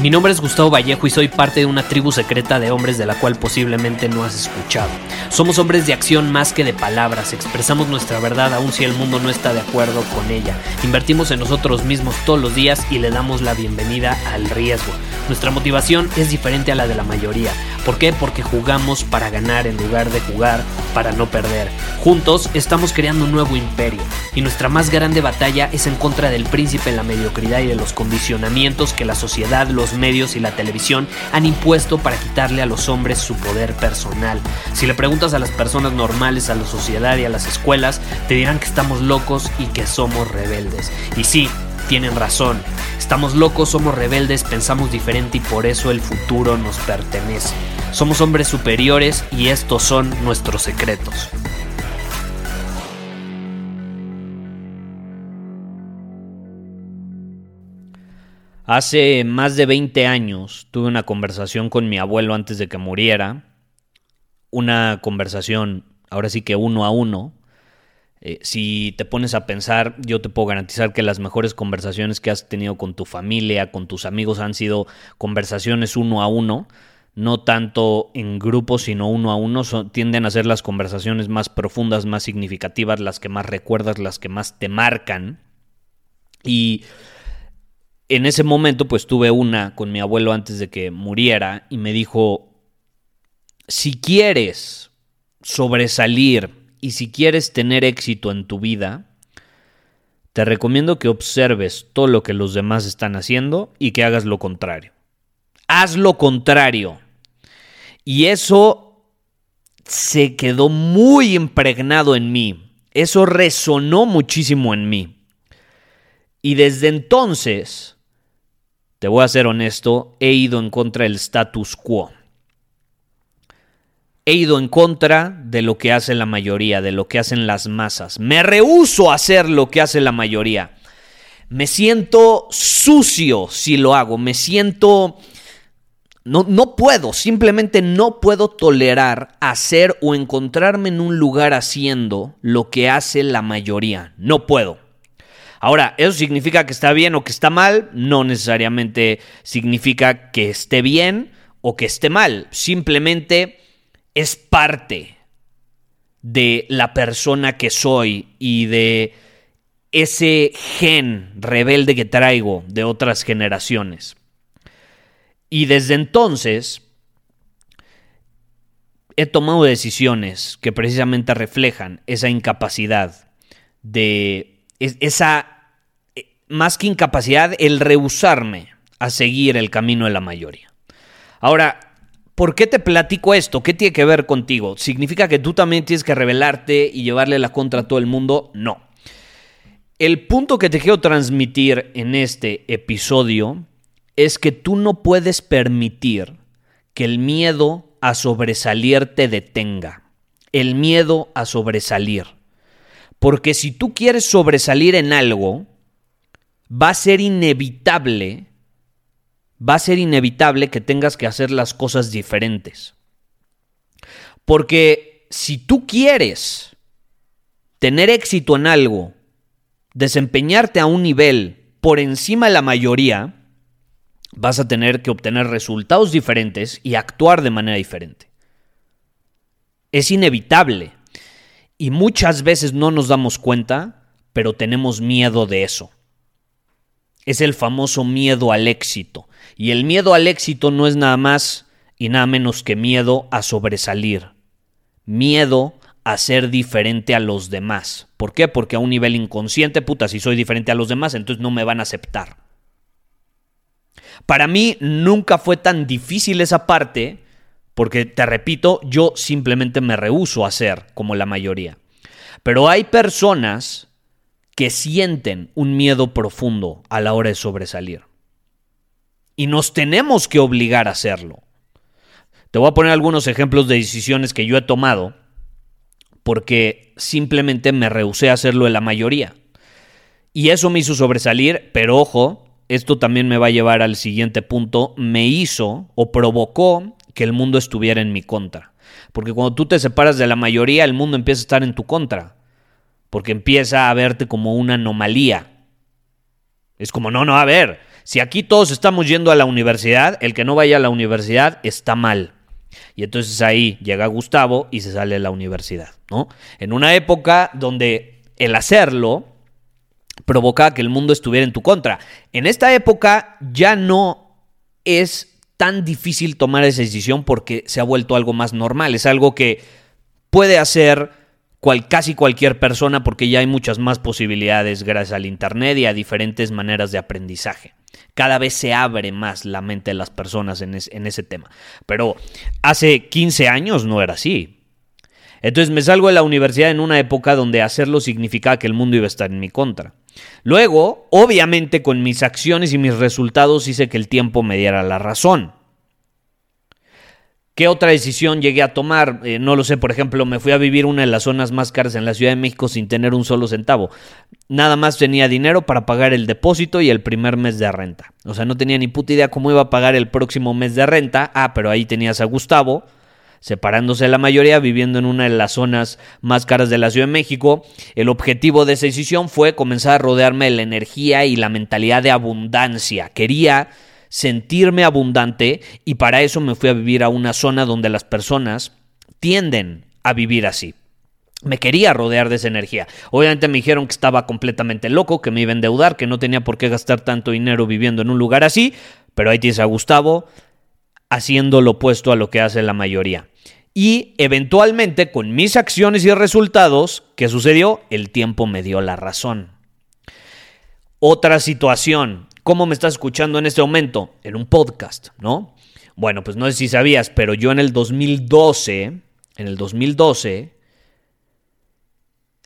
Mi nombre es Gustavo Vallejo y soy parte de una tribu secreta de hombres de la cual posiblemente no has escuchado. Somos hombres de acción más que de palabras, expresamos nuestra verdad aun si el mundo no está de acuerdo con ella. Invertimos en nosotros mismos todos los días y le damos la bienvenida al riesgo. Nuestra motivación es diferente a la de la mayoría. ¿Por qué? Porque jugamos para ganar en lugar de jugar para no perder. Juntos estamos creando un nuevo imperio y nuestra más grande batalla es en contra del príncipe en la mediocridad y de los condicionamientos que la sociedad, los medios y la televisión han impuesto para quitarle a los hombres su poder personal. Si le preguntas a las personas normales, a la sociedad y a las escuelas, te dirán que estamos locos y que somos rebeldes. Y sí, tienen razón. Estamos locos, somos rebeldes, pensamos diferente y por eso el futuro nos pertenece. Somos hombres superiores y estos son nuestros secretos. Hace más de 20 años tuve una conversación con mi abuelo antes de que muriera. Una conversación, ahora sí que uno a uno. Si te pones a pensar, yo te puedo garantizar que las mejores conversaciones que has tenido con tu familia, con tus amigos, han sido conversaciones uno a uno, no tanto en grupo, sino uno a uno. Tienden a ser las conversaciones más profundas, más significativas, las que más recuerdas, las que más te marcan. Y en ese momento, pues tuve una con mi abuelo antes de que muriera y me dijo: si quieres sobresalir y si quieres tener éxito en tu vida, te recomiendo que observes todo lo que los demás están haciendo y que hagas lo contrario. Haz lo contrario. Y eso se quedó muy impregnado en mí. Eso resonó muchísimo en mí. Y desde entonces, te voy a ser honesto, he ido en contra del status quo. He ido en contra de lo que hace la mayoría, de lo que hacen las masas. Me rehúso a hacer lo que hace la mayoría. Me siento sucio si lo hago. Me siento... No puedo, simplemente no puedo tolerar hacer o encontrarme en un lugar haciendo lo que hace la mayoría. No puedo. Ahora, ¿eso significa que está bien o que está mal? No necesariamente significa que esté bien o que esté mal. Simplemente es parte de la persona que soy y de ese gen rebelde que traigo de otras generaciones. Y desde entonces he tomado decisiones que precisamente reflejan esa incapacidad de esa, más que incapacidad, el rehusarme a seguir el camino de la mayoría. Ahora, ¿por qué te platico esto? ¿Qué tiene que ver contigo? ¿Significa que tú también tienes que rebelarte y llevarle la contra a todo el mundo? No. El punto que te quiero transmitir en este episodio es que tú no puedes permitir que el miedo a sobresalir te detenga. El miedo a sobresalir. Porque si tú quieres sobresalir en algo, va a ser inevitable que tengas que hacer las cosas diferentes. Porque si tú quieres tener éxito en algo, desempeñarte a un nivel por encima de la mayoría, vas a tener que obtener resultados diferentes y actuar de manera diferente. Es inevitable. Y muchas veces no nos damos cuenta, pero tenemos miedo de eso. Es el famoso miedo al éxito. Y el miedo al éxito no es nada más y nada menos que miedo a sobresalir. Miedo a ser diferente a los demás. ¿Por qué? Porque a un nivel inconsciente, si soy diferente a los demás, entonces no me van a aceptar. Para mí nunca fue tan difícil esa parte, porque te repito, yo simplemente me rehúso a ser como la mayoría. Pero hay personas que sienten un miedo profundo a la hora de sobresalir. Y nos tenemos que obligar a hacerlo. Te voy a poner algunos ejemplos de decisiones que yo he tomado porque simplemente me rehusé a hacerlo de la mayoría. Y eso me hizo sobresalir, pero ojo, esto también me va a llevar al siguiente punto. Me hizo o provocó que el mundo estuviera en mi contra. Porque cuando tú te separas de la mayoría, el mundo empieza a estar en tu contra. Porque empieza a verte como una anomalía. Es como, no, a ver, Si aquí todos estamos yendo a la universidad, el que no vaya a la universidad está mal. Y entonces ahí llega Gustavo y se sale de la universidad, ¿no? En una época donde el hacerlo provocaba que el mundo estuviera en tu contra. En esta época ya no es tan difícil tomar esa decisión porque se ha vuelto algo más normal. Es algo que puede hacer casi cualquier persona porque ya hay muchas más posibilidades gracias al internet y a diferentes maneras de aprendizaje. Cada vez se abre más la mente de las personas en ese tema. Pero hace 15 años no era así. Entonces me salgo de la universidad en una época donde hacerlo significaba que el mundo iba a estar en mi contra. Luego, obviamente, con mis acciones y mis resultados hice que el tiempo me diera la razón. ¿Qué otra decisión llegué a tomar? No lo sé. Por ejemplo, me fui a vivir una de las zonas más caras en la Ciudad de México sin tener un solo centavo. Nada más tenía dinero para pagar el depósito y el primer mes de renta. O sea, no tenía ni puta idea cómo iba a pagar el próximo mes de renta. Ah, pero ahí tenías a Gustavo, separándose de la mayoría, viviendo en una de las zonas más caras de la Ciudad de México. El objetivo de esa decisión fue comenzar a rodearme de la energía y la mentalidad de abundancia. Quería sentirme abundante y para eso me fui a vivir a una zona donde las personas tienden a vivir así. Me quería rodear de esa energía. Obviamente me dijeron que estaba completamente loco, que me iba a endeudar, que no tenía por qué gastar tanto dinero viviendo en un lugar así, pero ahí tienes a Gustavo haciendo lo opuesto a lo que hace la mayoría. Y eventualmente, con mis acciones y resultados, ¿qué sucedió? El tiempo me dio la razón. Otra situación. ¿Cómo me estás escuchando en este momento? En un podcast, ¿no? Bueno, pues no sé si sabías, pero yo en el 2012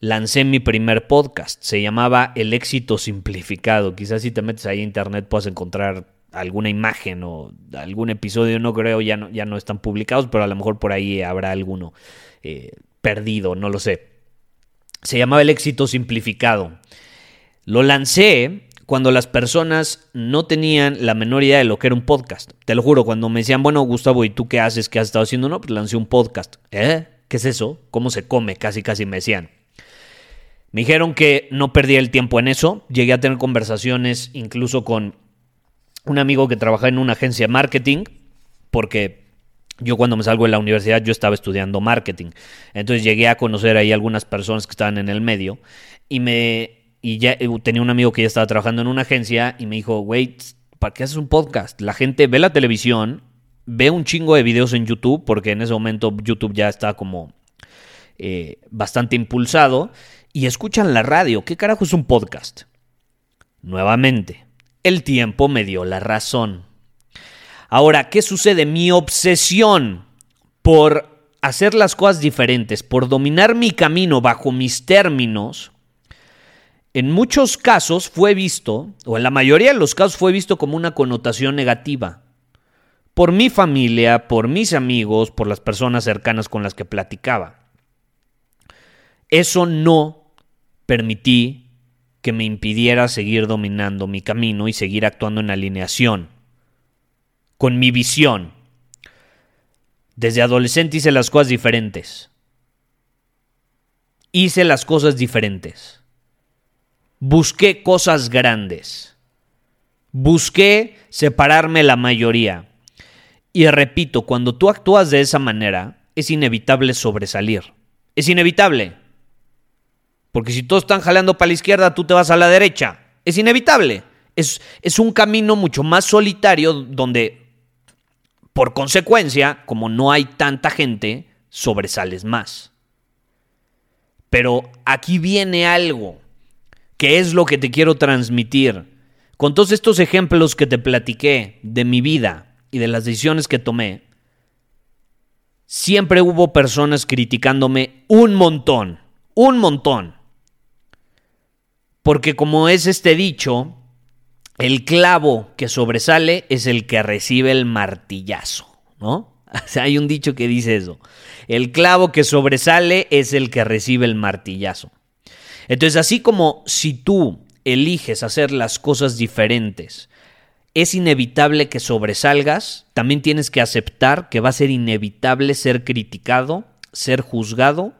lancé mi primer podcast. Se llamaba El Éxito Simplificado. Quizás si te metes ahí a internet puedas encontrar alguna imagen o algún episodio. No creo, ya no están publicados, pero a lo mejor por ahí habrá alguno perdido, no lo sé. Se llamaba El Éxito Simplificado. Lo lancé cuando las personas no tenían la menor idea de lo que era un podcast. Te lo juro, cuando me decían, bueno, Gustavo, ¿y tú qué haces? ¿Qué has estado haciendo? No, pues lancé un podcast. ¿Qué es eso? ¿Cómo se come? Casi me decían. Me dijeron que no perdía el tiempo en eso. Llegué a tener conversaciones incluso con un amigo que trabajaba en una agencia de marketing, porque yo cuando me salgo de la universidad yo estaba estudiando marketing. Entonces llegué a conocer ahí algunas personas que estaban en el medio y ya tenía un amigo que ya estaba trabajando en una agencia y me dijo, güey, ¿para qué haces un podcast? La gente ve la televisión, ve un chingo de videos en YouTube, porque en ese momento YouTube ya estaba como bastante impulsado, y escuchan la radio. ¿Qué carajo es un podcast? Nuevamente, el tiempo me dio la razón. Ahora, ¿qué sucede? Mi obsesión por hacer las cosas diferentes, por dominar mi camino bajo mis términos, en muchos casos fue visto, o en la mayoría de los casos fue visto como una connotación negativa. Por mi familia, por mis amigos, por las personas cercanas con las que platicaba. Eso no permití que me impidiera seguir dominando mi camino y seguir actuando en alineación con mi visión. Desde adolescente hice las cosas diferentes. Busqué cosas grandes. Busqué separarme la mayoría. Y repito, cuando tú actúas de esa manera, es inevitable sobresalir. Es inevitable. Porque si todos están jalando para la izquierda, tú te vas a la derecha. Es inevitable. Es un camino mucho más solitario donde, por consecuencia, como no hay tanta gente, sobresales más. Pero aquí viene algo. ¿Qué es lo que te quiero transmitir? Con todos estos ejemplos que te platiqué de mi vida y de las decisiones que tomé, siempre hubo personas criticándome un montón. Porque como es este dicho, el clavo que sobresale es el que recibe el martillazo, ¿no? O sea, hay un dicho que dice eso. El clavo que sobresale es el que recibe el martillazo. Entonces, así como si tú eliges hacer las cosas diferentes, es inevitable que sobresalgas, también tienes que aceptar que va a ser inevitable ser criticado, ser juzgado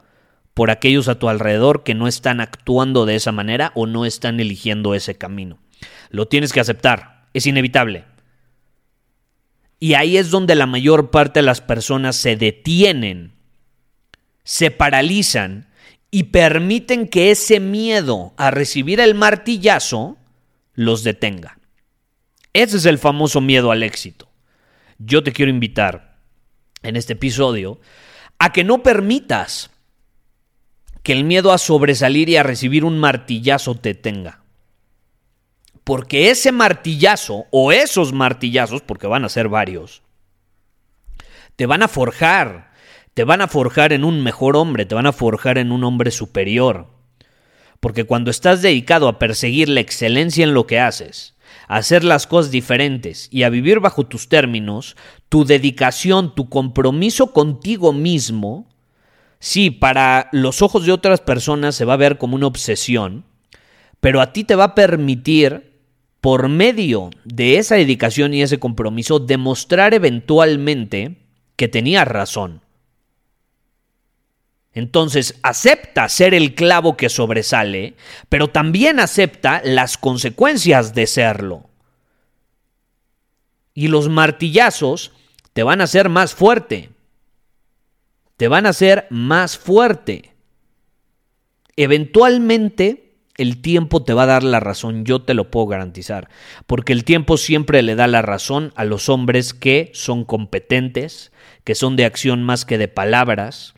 por aquellos a tu alrededor que no están actuando de esa manera o no están eligiendo ese camino. Lo tienes que aceptar. Es inevitable. Y ahí es donde la mayor parte de las personas se detienen, se paralizan y permiten que ese miedo a recibir el martillazo los detenga. Ese es el famoso miedo al éxito. Yo te quiero invitar en este episodio a que no permitas que el miedo a sobresalir y a recibir un martillazo te detenga. Porque ese martillazo o esos martillazos, porque van a ser varios, te van a forjar en un mejor hombre, te van a forjar en un hombre superior. Porque cuando estás dedicado a perseguir la excelencia en lo que haces, a hacer las cosas diferentes y a vivir bajo tus términos, tu dedicación, tu compromiso contigo mismo, sí, para los ojos de otras personas se va a ver como una obsesión, pero a ti te va a permitir, por medio de esa dedicación y ese compromiso, demostrar eventualmente que tenías razón. Entonces, acepta ser el clavo que sobresale, pero también acepta las consecuencias de serlo. Y los martillazos te van a hacer más fuerte. Te van a hacer más fuerte. Eventualmente, el tiempo te va a dar la razón, yo te lo puedo garantizar, porque el tiempo siempre le da la razón a los hombres que son competentes, que son de acción más que de palabras,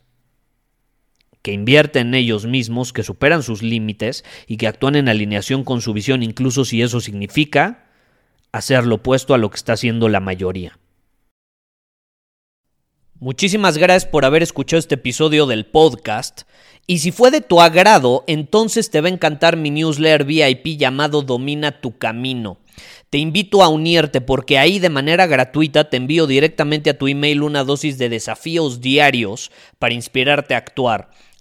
que invierten en ellos mismos, que superan sus límites y que actúan en alineación con su visión, incluso si eso significa hacer lo opuesto a lo que está haciendo la mayoría. Muchísimas gracias por haber escuchado este episodio del podcast. Y si fue de tu agrado, entonces te va a encantar mi newsletter VIP llamado Domina tu Camino. Te invito a unirte porque ahí de manera gratuita te envío directamente a tu email una dosis de desafíos diarios para inspirarte a actuar.